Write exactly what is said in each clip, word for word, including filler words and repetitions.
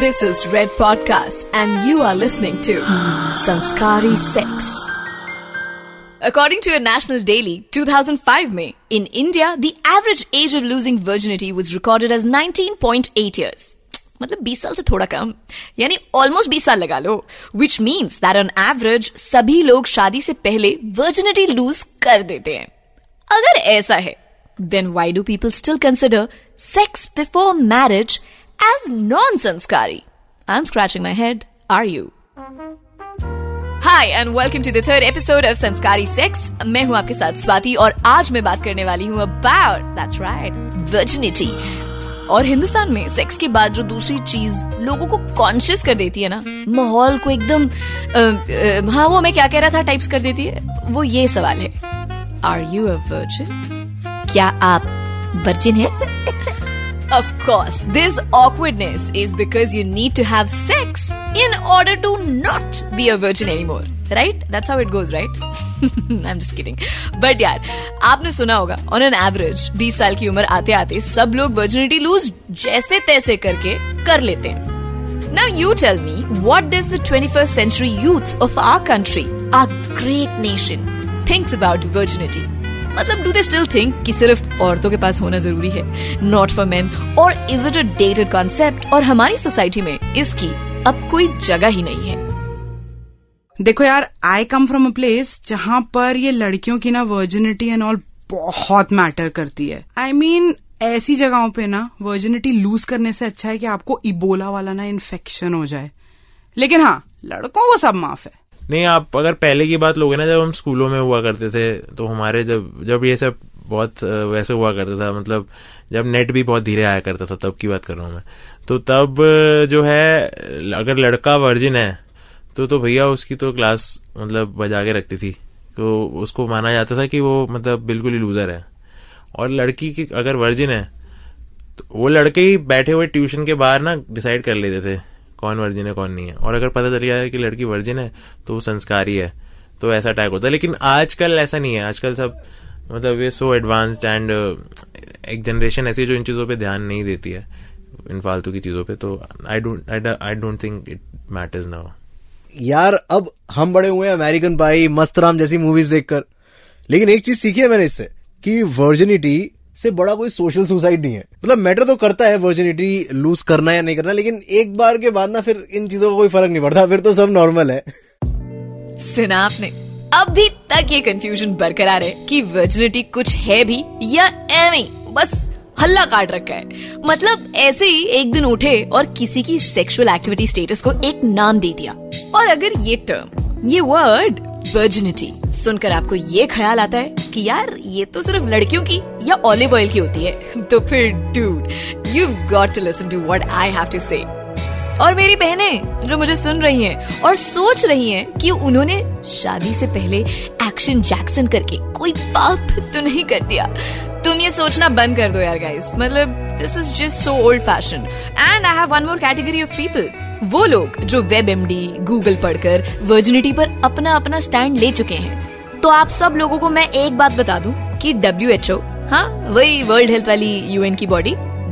This is Red Podcast and you are listening to Sanskari Sex. According to a National Daily, two thousand five में, in India, the average age of losing virginity was recorded as nineteen point eight years. मतलब बीस साल से थोड़ा कम, यानी almost बीस साल लगा लो, which means that on average सभी लोग शादी से पहले virginity lose कर देते हैं. अगर ऐसा है, then why do people still consider sex before marriage as non-sanskari? I'm scratching my head. Are you? Hi and welcome to the third episode of Sanskari Sex. मैं हूँ आपके साथ स्वाति और आज मैं बात करने वाली हूँ about, that's right, virginity. और हिंदुस्तान में सेक्स के बाद जो दूसरी चीज लोगों को कॉन्शियस कर देती है ना, माहौल को एकदम आ, आ, हाँ वो मैं क्या कह रहा था टाइप्स कर देती है, वो ये सवाल है. Are you a virgin? क्या आप वर्जिन हैं? Of course, this awkwardness is because you need to have sex in order to not be a virgin anymore, right? That's how it goes, right? I'm just kidding. But यार, आपने सुना होगा, on an average, बीस साल की उम्र आते आते सब लोग virginity lose जैसे तैसे करके कर लेते हैं. Now you tell me, what does the twenty-first century youth of our country, our great nation, thinks about virginity? मतलब do they still think कि सिर्फ औरतों के पास होना जरूरी है, not for men, or is it a dated concept? और हमारी सोसाइटी में इसकी अब कोई जगह ही नहीं है. देखो यार, I come from a place जहाँ पर ये लड़कियों की ना virginity and all बहुत matter करती है. I mean ऐसी जगहों पे ना virginity lose करने से अच्छा है कि आपको इबोला वाला ना infection हो जाए. लेकिन हाँ, लड़कों को सब माफ है. नहीं, आप अगर पहले की बात लोगे ना, जब हम स्कूलों में हुआ करते थे तो हमारे जब जब ये सब बहुत वैसे हुआ करता था, मतलब जब नेट भी बहुत धीरे आया करता था तब की बात कर रहा हूँ मैं, तो तब जो है अगर लड़का वर्जिन है तो तो भैया उसकी तो क्लास मतलब बजा के रखती थी, तो उसको माना जाता था कि वो मतलब बिल्कुल ही लूजर है. और लड़की की अगर वर्जिन है तो वो लड़के ही बैठे हुए ट्यूशन के बाहर ना डिसाइड कर लेते थे कौन वर्जिन है कौन नहीं है, और अगर पता चल गया है कि लड़की वर्जिन है तो वो संस्कारी है, तो ऐसा अटैक होता है. लेकिन आजकल ऐसा नहीं है, आजकल सब मतलब ये सो एडवांस्ड एंड एक जनरेशन ऐसी जो इन चीज़ों पे ध्यान नहीं देती है, इन फालतू की चीज़ों पे. तो I don't I don't think it matters now. यार अब हम बड़े हुए हैं अमेरिकन पाई, मस्तराम जैसी मूवीज देखकर, लेकिन एक चीज सीखी है मैंने इससे कि वर्जिनिटी से बड़ा कोई सोशल सुसाइड नहीं है. मतलब मैटर तो करता है वर्जिनिटी लूज करना या नहीं करना, लेकिन एक बार के बाद ना फिर इन चीजों का कोई फर्क नहीं पड़ता, फिर तो सब नॉर्मल है. सुना आपने, अभी तक ये कंफ्यूजन बरकरार है कि वर्जिनिटी कुछ है भी या नहीं, बस हल्ला काट रखा है. मतलब ऐसे ही एक दिन उठे और किसी की सेक्सुअल एक्टिविटी स्टेटस को एक नाम दे दिया. और अगर ये टर्म, ये वर्ड वर्जिनिटी सुनकर आपको ये ख्याल आता है कि यार ये तो सिर्फ लड़कियों की या ऑलिव ऑयल की होती है, तो फिर dude you got to listen to what I have to say. और मेरी बहनें जो मुझे सुन रही हैं और सोच रही हैं कि उन्होंने शादी से पहले एक्शन जैक्सन करके कोई पाप तो नहीं कर दिया, तुम ये सोचना बंद कर दो यार गाइस. मतलब this is just so old fashion. And I have one more category of people, वो लोग जो वेब एमडी गूगल पढ़कर वर्जिनिटी पर अपना अपना स्टैंड ले चुके हैं. तो आप सब लोगों को मैं एक बात बता दूं कि डब्ल्यू एच ओ, हाँ वही वर्ल्ड हेल्थ वाली यूएन की बॉडी,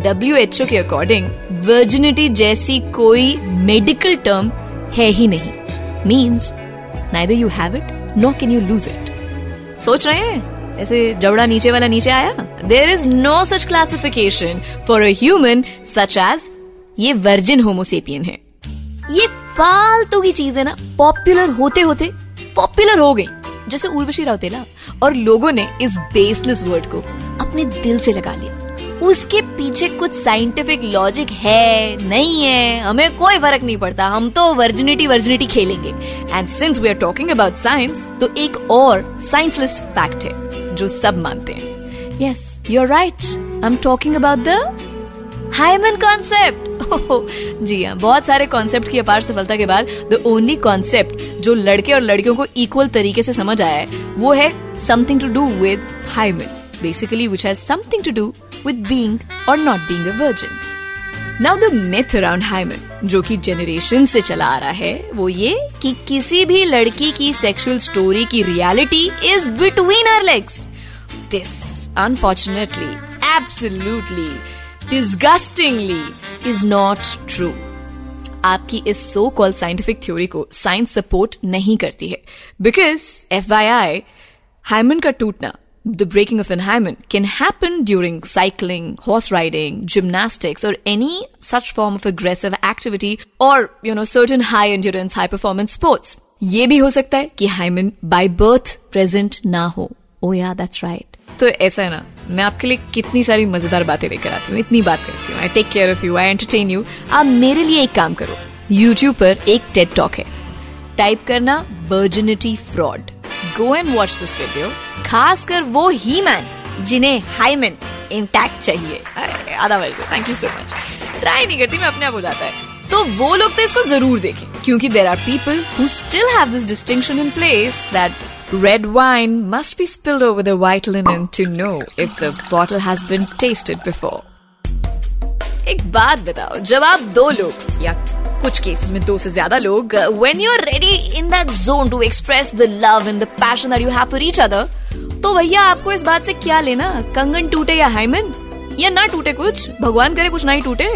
डब्ल्यू एच ओ के अकॉर्डिंग वर्जिनिटी जैसी कोई मेडिकल टर्म है ही नहीं. Means neither you have it nor can you lose it. सोच रहे हैं ऐसे जवड़ा नीचे वाला नीचे आया? There is no such classification for a human such as ये वर्जिन होमोसेपियन है. ये फालतू की चीजें ना पॉपुलर होते होते पॉपुलर हो गई, जैसे उर्वशी रौतेला, और लोगों ने इस बेसलेस वर्ड को अपने दिल से लगा लिया. उसके पीछे कुछ साइंटिफिक लॉजिक है नहीं है, हमें कोई फर्क नहीं पड़ता, हम तो वर्जिनिटी वर्जिनिटी खेलेंगे. And since we are talking about science, तो एक और साइंसलेस फैक्ट है जो सब मानते हैं. Yes you are right, I am talking about the hymen concept. जी हाँ, बहुत सारे कॉन्सेप्ट की अपार सफलता के बाद द ओनली कॉन्सेप्ट जो लड़के और लड़कियों को इक्वल तरीके से समझ आया है वो है something to do with hymen, basically which has something to do with being और not being a virgin. Now the myth around hymen जो कि जनरेशन से चला आ रहा है वो ये कि किसी भी लड़की की सेक्सुअल स्टोरी की reality is between her legs. This unfortunately absolutely disgustingly is not true. आपकी इस सो कॉल्ड साइंटिफिक थ्योरी को साइंस सपोर्ट नहीं करती है बिकॉज एफवाईआई हाइमन का टूटना, the breaking of an hymen can happen during cycling, horse riding, gymnastics और any such form of aggressive activity और you know certain high endurance high performance sports. ये भी हो सकता है कि हाइमन बाय बर्थ प्रेजेंट ना हो. ओ या दैट्स राइट. तो ऐसा है ना, मैं आपके लिए कितनी सारी मजेदार बातें लेकर आती हूँ, इतनी बात करती हूँ, I take care of you, I entertain you. आप मेरे लिए एक काम करो, यूट्यूब पर एक टेड टॉक है, टाइप करना virginity fraud, go and watch this video. खासकर वो ही मैन जिन्हें हाइमेन इंटैक्ट चाहिए. Otherwise thank you so much. Try नहीं करती मैं, अपने आप हो जाता है. तो वो लोग तो इसको जरूर देखें क्योंकि there are people who still have this distinction in place that Red wine must be spilled over the white linen to know if the bottle has been tasted before. एक बात बताओ, जब आप दो लोग या कुछ केसेस में दो से ज्यादा लोग when you're ready in that zone to express the love and the passion that you have for each other, तो भैया आपको इस बात से क्या लेना, कंगन टूटे या हाइमन, या ना टूटे कुछ, भगवान करे कुछ ना ही टूटे.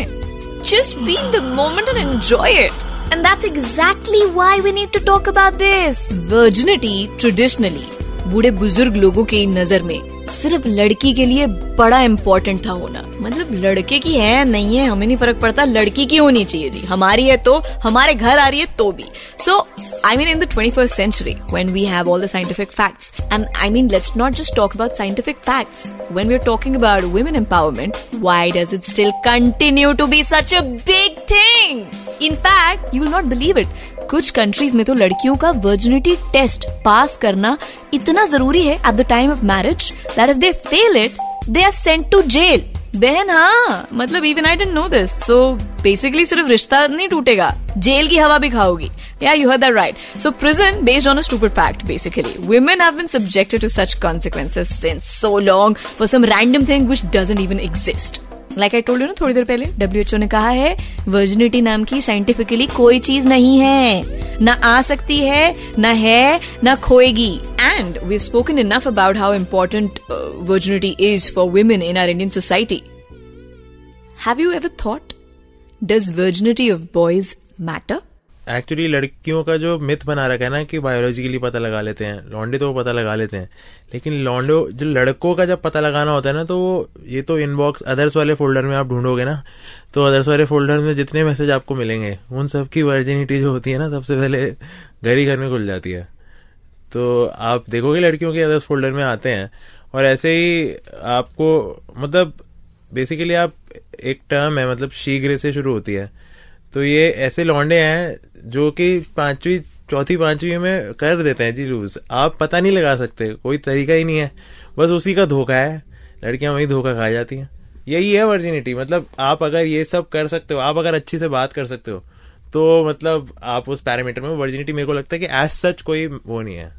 Just be in the moment and enjoy it. And that's exactly why we need to talk about this. Virginity traditionally बूढ़े बुजुर्ग लोगों की नजर में सिर्फ लड़की के लिए बड़ा इम्पोर्टेंट था होना. मतलब लड़के की है नहीं है हमें नहीं फर्क पड़ता, लड़की की होनी चाहिए जी. हमारी है तो, हमारे घर आ रही है तो भी. So I mean in the twenty-first century when we have all the scientific facts, and I mean let's not just talk about scientific facts. When we're talking about women empowerment, why does it still continue to be such a big thing? In fact, you will not believe it. कुछ countries में तो लड़कियों का virginity test pass करना इतना जरूरी है at the time of marriage that if they fail it they are sent to jail. बहन हाँ, मतलब even I didn't know this. So basically सिर्फ रिश्ता नहीं टूटेगा, जेल की हवा भी खाओगी. Yeah, you heard that right. So prison based on a stupid fact basically. Women have been subjected to such consequences since so long for some random thing which doesn't even exist. Like I told you ना थोड़ी देर पहले, W H O ने कहा है virginity नाम की scientifically कोई चीज नहीं है, ना आ सकती है, ना है, ना खोएगी. And we've spoken enough about how important uh, virginity is for women in our Indian society. Have you ever thought, does virginity of boys matter? Actually लड़कियों का जो मिथ बना रखा है ना कि बायोलॉजिकली पता लगा लेते हैं, लौंडे तो वो पता लगा लेते हैं, लेकिन लौंडे जो लड़कों का जब पता लगाना होता है ना, तो ये तो इनबॉक्स अदर्स वाले फोल्डर में आप ढूंढोगे ना, तो अदर्स वाले फोल्डर में जितने मैसेज आपको मिलेंगे उन सब की वर्जिनिटी जो होती है ना सबसे पहले घर ही घर में खुल जाती है. तो आप देखोगे लड़कियों के अदर्स फोल्डर में आते हैं. और ऐसे ही आपको मतलब बेसिकली आप एक टर्म है मतलब शीघ्र से शुरू होती है, तो ये ऐसे लौंडे हैं जो कि पांचवी चौथी पांचवी में कर देते हैं जी लूज. आप पता नहीं लगा सकते, कोई तरीका ही नहीं है, बस उसी का धोखा है, लड़कियां वही धोखा खा जाती हैं. यही है वर्जिनिटी. मतलब आप अगर ये सब कर सकते हो, आप अगर अच्छी से बात कर सकते हो, तो मतलब आप उस पैरामीटर में वर्जिनिटी. मेरे को लगता है कि एज सच कोई वो नहीं है,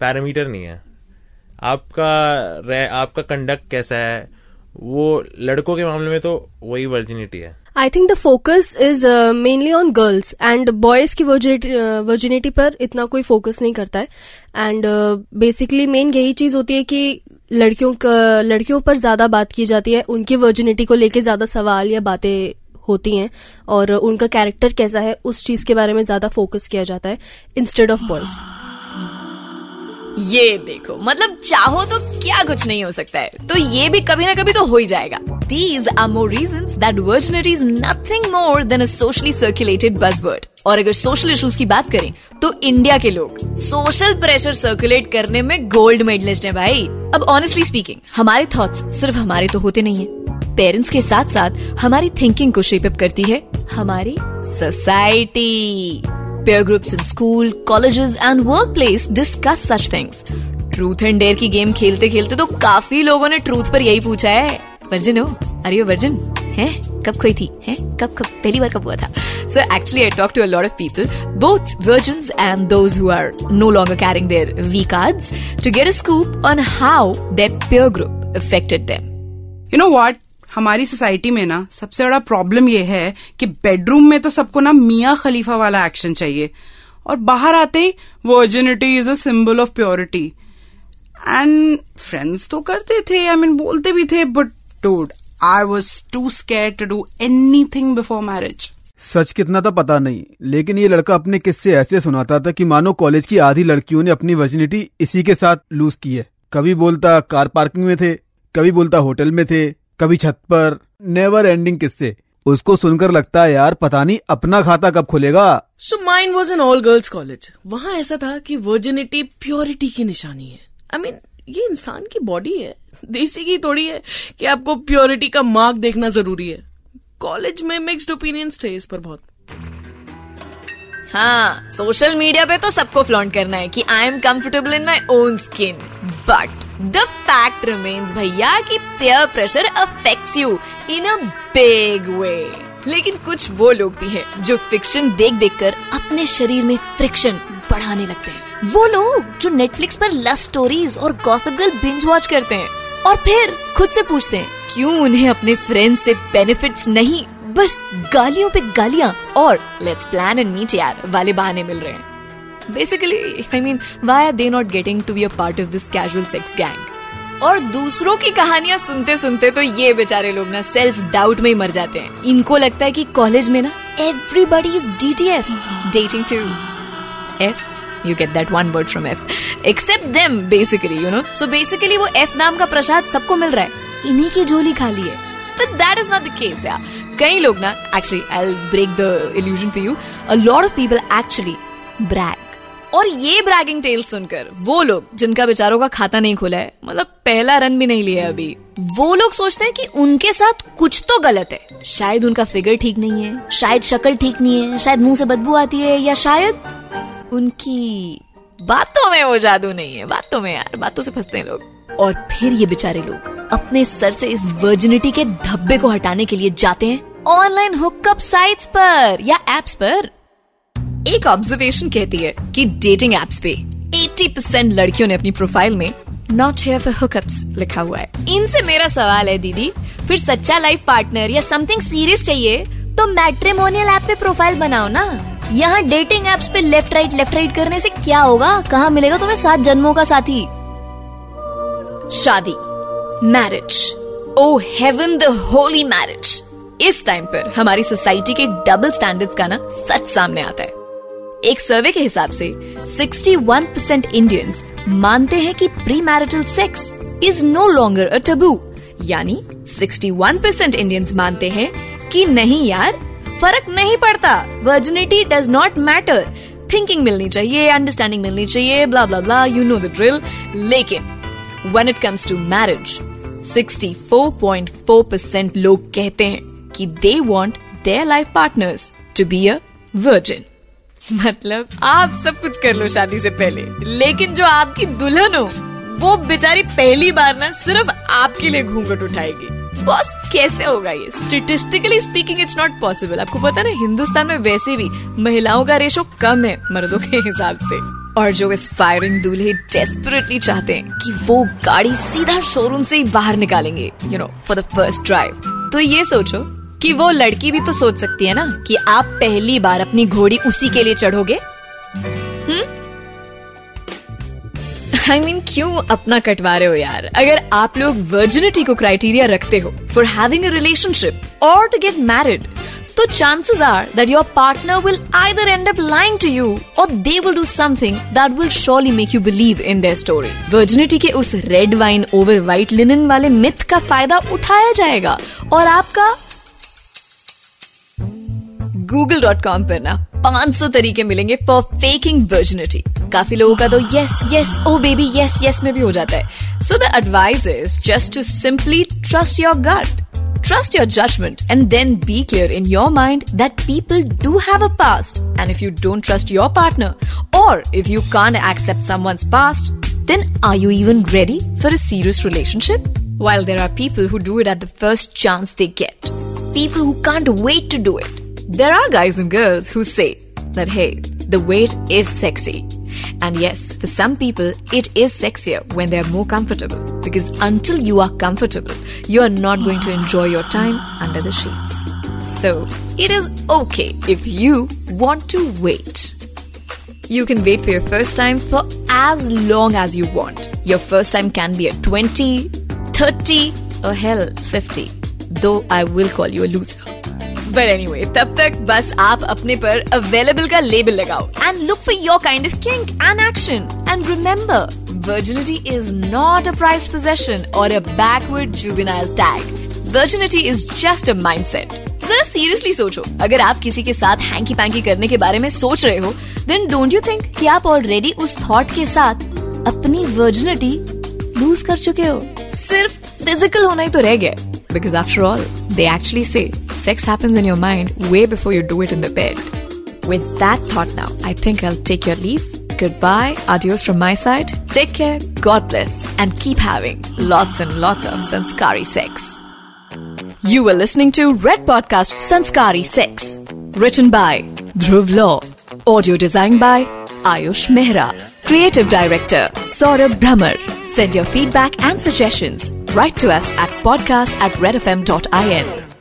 पैरामीटर नहीं है. आपका आपका कंडक्ट कैसा है वो लड़कों के मामले में तो वही वर्जिनिटी है. I think the focus is mainly on girls and boys की वर्जिनिटी पर इतना कोई फोकस नहीं करता है. एंड बेसिकली मेन यही चीज होती है कि लड़कियों का लड़कियों पर ज्यादा बात की जाती है, उनकी वर्जिनिटी को लेके ज्यादा सवाल या बातें होती हैं और उनका कैरेक्टर कैसा है उस चीज के बारे में ज्यादा फोकस किया जाता है इंस्टेड ऑफ बॉयज. ये देखो, मतलब चाहो तो क्या कुछ नहीं हो सकता है, तो ये भी कभी ना कभी तो हो ही जाएगा. These are more reasons that virginity is nothing more than a socially circulated buzzword. और अगर सोशल इश्यूज की बात करें तो इंडिया के लोग सोशल प्रेशर सर्कुलेट करने में गोल्ड मेडलिस्ट हैं भाई. अब ऑनेस्टली स्पीकिंग, हमारे थॉट्स सिर्फ हमारे तो होते नहीं है, पेरेंट्स के साथ साथ हमारी थिंकिंग को शेप अप करती है हमारी society. Peer groups in school, colleges and workplace discuss such things. Truth and Dare की गेम खेलते खेलते तो काफी लोगों ने ट्रूथ पर यही पूछा है, वर्जिन हो, आर यू वर्जिन, है कब खोई थी, है कब कब पहली बार कब हुआ था. So actually I talk to a lot of people, both virgins and those who are no longer carrying their V cards, to get a scoop on how their peer group affected them. You know what? हमारी society में ना सबसे बड़ा problem यह है कि bedroom में तो सबको ना मिया खलीफा वाला एक्शन चाहिए और बाहर आते ही virginity is a symbol of purity. And friends तो करते थे, आई I मीन mean, बोलते भी थे, but dude I was too scared to do anything before marriage. सच कितना था पता नहीं, लेकिन ये लड़का अपने किस्से ऐसे सुनाता था कि मानो कॉलेज की आधी लड़कियों ने अपनी वर्जिनिटी इसी के साथ लूज की है। कभी बोलता कार पार्किंग में थे, कभी बोलता होटल में थे, कभी छत पर। नेवर एंडिंग किस्से। उसको सुनकर लगता है यार पता नहीं अपना खाता कब खुलेगा। So mine was an all girls college. वहाँ ऐसा था कि वर्जिनिटी प्योरिटी की निशानी है। आई I मीन mean, ये इंसान की बॉडी है, देसी की थोड़ी है कि आपको प्योरिटी का मार्क देखना जरूरी है। कॉलेज में मिक्स्ड ओपिनियंस थे इस पर बहुत। हाँ, सोशल मीडिया पे तो सबको फ्लॉन्ट करना है कि I am comfortable in my own skin, but the fact remains भैया कि peer pressure affects you in a big way. लेकिन कुछ वो लोग भी हैं जो फिक्शन देख देख कर अपने शरीर में फ्रिक्शन बढ़ाने लगते हैं। वो लोग जो नेटफ्लिक्स पर लस्ट स्टोरीज और गॉसिप गर्ल बिंज वॉच करते हैं और फिर खुद से पूछते हैं क्यों उन्हें अपने फ्रेंड्स से बेनिफिट्स नहीं, बस गालियों पे गालियाँ और लेट्स प्लान एंड मीट यार वाले बहाने मिल रहे हैं। Basically, I mean, why are they not getting to be a part of this casual sex gang? और दूसरों की कहानियाँ सुनते सुनते तो ये बेचारे लोग ना सेल्फ डाउट में ही मर जाते हैं। इनको लगता है कि कॉलेज में ना everybody is D T F, dating too. F, you get that one word from F. Except them, basically, you know. So basically, वो F नाम का प्रसाद सबको मिल रहा है, इन्हीं की झोली खाली है। But that is not the case, yeah. कई लोग ना, actually, I'll break the illusion for you. A lot of people actually brag. और ये ब्रैगिंग टेल सुनकर वो लोग जिनका बेचारों का खाता नहीं खुला है, मतलब पहला रन भी नहीं लिया अभी, वो लोग सोचते हैं कि उनके साथ कुछ तो गलत है। शायद उनका फिगर ठीक नहीं है, शायद शक्ल ठीक नहीं है, शायद मुंह से बदबू आती है, या शायद उनकी बातों में वो जादू नहीं है। बातों में यार, बातों से फंसते हैं लोग। और फिर ये बेचारे लोग अपने सर से इस वर्जिनिटी के धब्बे को हटाने के लिए जाते हैं ऑनलाइन हुकअप साइट्स पर या एप्स पर। एक ऑब्जर्वेशन कहती है कि डेटिंग एप्स पे अस्सी परसेंट लड़कियों ने अपनी प्रोफाइल में नॉट हियर फॉर हुकअप्स लिखा हुआ है। इनसे मेरा सवाल है दीदी, फिर सच्चा लाइफ पार्टनर या समथिंग सीरियस चाहिए तो मैट्रिमोनियल ऐप पे प्रोफाइल बनाओ ना। यहाँ डेटिंग एप्स पे लेफ्ट राइट लेफ्ट राइट करने से क्या होगा, कहाँ मिलेगा तुम्हें सात जन्मों का साथी। शादी, marriage, oh heaven the holy marriage. इस टाइम पर हमारी सोसाइटी के डबल स्टैंडर्ड्स का ना सच सामने आता है। एक सर्वे के हिसाब से इकसठ परसेंट इंडियंस मानते हैं कि pre marital sex is no longer a taboo, यानी इकसठ परसेंट इंडियंस मानते हैं कि नहीं यार फर्क नहीं पड़ता, virginity does not matter, thinking मिलनी चाहिए, अंडरस्टैंडिंग मिलनी चाहिए, blah blah blah, you know the drill. लेकिन when it comes to marriage चौंसठ पॉइंट चार परसेंट लोग कहते हैं कि they want their life partners to be a virgin. मतलब आप सब कुछ कर लो शादी से पहले, लेकिन जो आपकी दुल्हन हो वो बेचारी पहली बार ना सिर्फ आपके लिए घूंघट उठाएगी। बॉस कैसे होगा ये? Statistically speaking it's not possible. आपको पता ना हिंदुस्तान में वैसे भी महिलाओं का रेशो कम है मर्दों के हिसाब से। और जो एस्पायरिंग दूल्हे डेस्परेटली चाहते हैं कि वो गाड़ी सीधा शोरूम से ही बाहर निकालेंगे, you know, for the first drive, तो ये सोचो कि वो लड़की भी तो सोच सकती है ना कि आप पहली बार अपनी घोड़ी उसी के लिए चढ़ोगे। हम्म, आई मीन क्यों अपना कटवा रहे हो यार? अगर आप लोग वर्जिनिटी को क्राइटेरिया रखते हो फॉर हैविंग अ रिलेशनशिप और टू गेट मैरिड, तो chances are that your partner will either end up lying to you और they will do something that will surely make you believe in their story. Virginity के उस red wine over white linen वाले मिथ का फायदा उठाया जाएगा और आपका Google dot com पर ना पाँच सौ तरीके मिलेंगे फॉर फेकिंग वर्जिनिटी। काफी लोगों का तो yes yes oh baby yes yes में भी हो जाता है। So the advice is just to simply trust your gut, trust your judgement and then be clear in your mind that people do have a past and if you don't trust your partner और if you can't accept someone's past, then are you even ready for a serious relationship? While there are people who do it at the first chance they get, people who can't wait to do it. There are guys and girls who say that, hey, the wait is sexy. And yes, for some people, it is sexier when they are more comfortable. Because until you are comfortable, you are not going to enjoy your time under the sheets. So, it is okay if you want to wait. You can wait for your first time for as long as you want. Your first time can be at twenty, thirty, or hell, fifty. Though I will call you a loser. But anyway, तब तक बस आप अपने पर available का label लगाओ and look for your kind of kink and action. And remember, virginity is not a prized possession or a backward juvenile tag. Virginity is just a mindset. जरा seriously सोचो, अगर आप किसी के साथ hanky panky करने के बारे में सोच रहे हो, then don't you think कि आप already उस thought के साथ अपनी virginity lose कर चुके हो? सिर्फ physical होना ही तो रह गया. Because after all, they actually say sex happens in your mind way before you do it in the bed. With that thought now, I think I'll take your leave. Goodbye, adios from my side. Take care, God bless, and keep having lots and lots of Sanskari sex. You were listening to Red Podcast Sanskari Sex. Written by Dhruv Law. Audio designed by Ayush Mehra. Creative Director Saurabh Brammer. Send your feedback and suggestions. Write to us at podcast at redfm.in.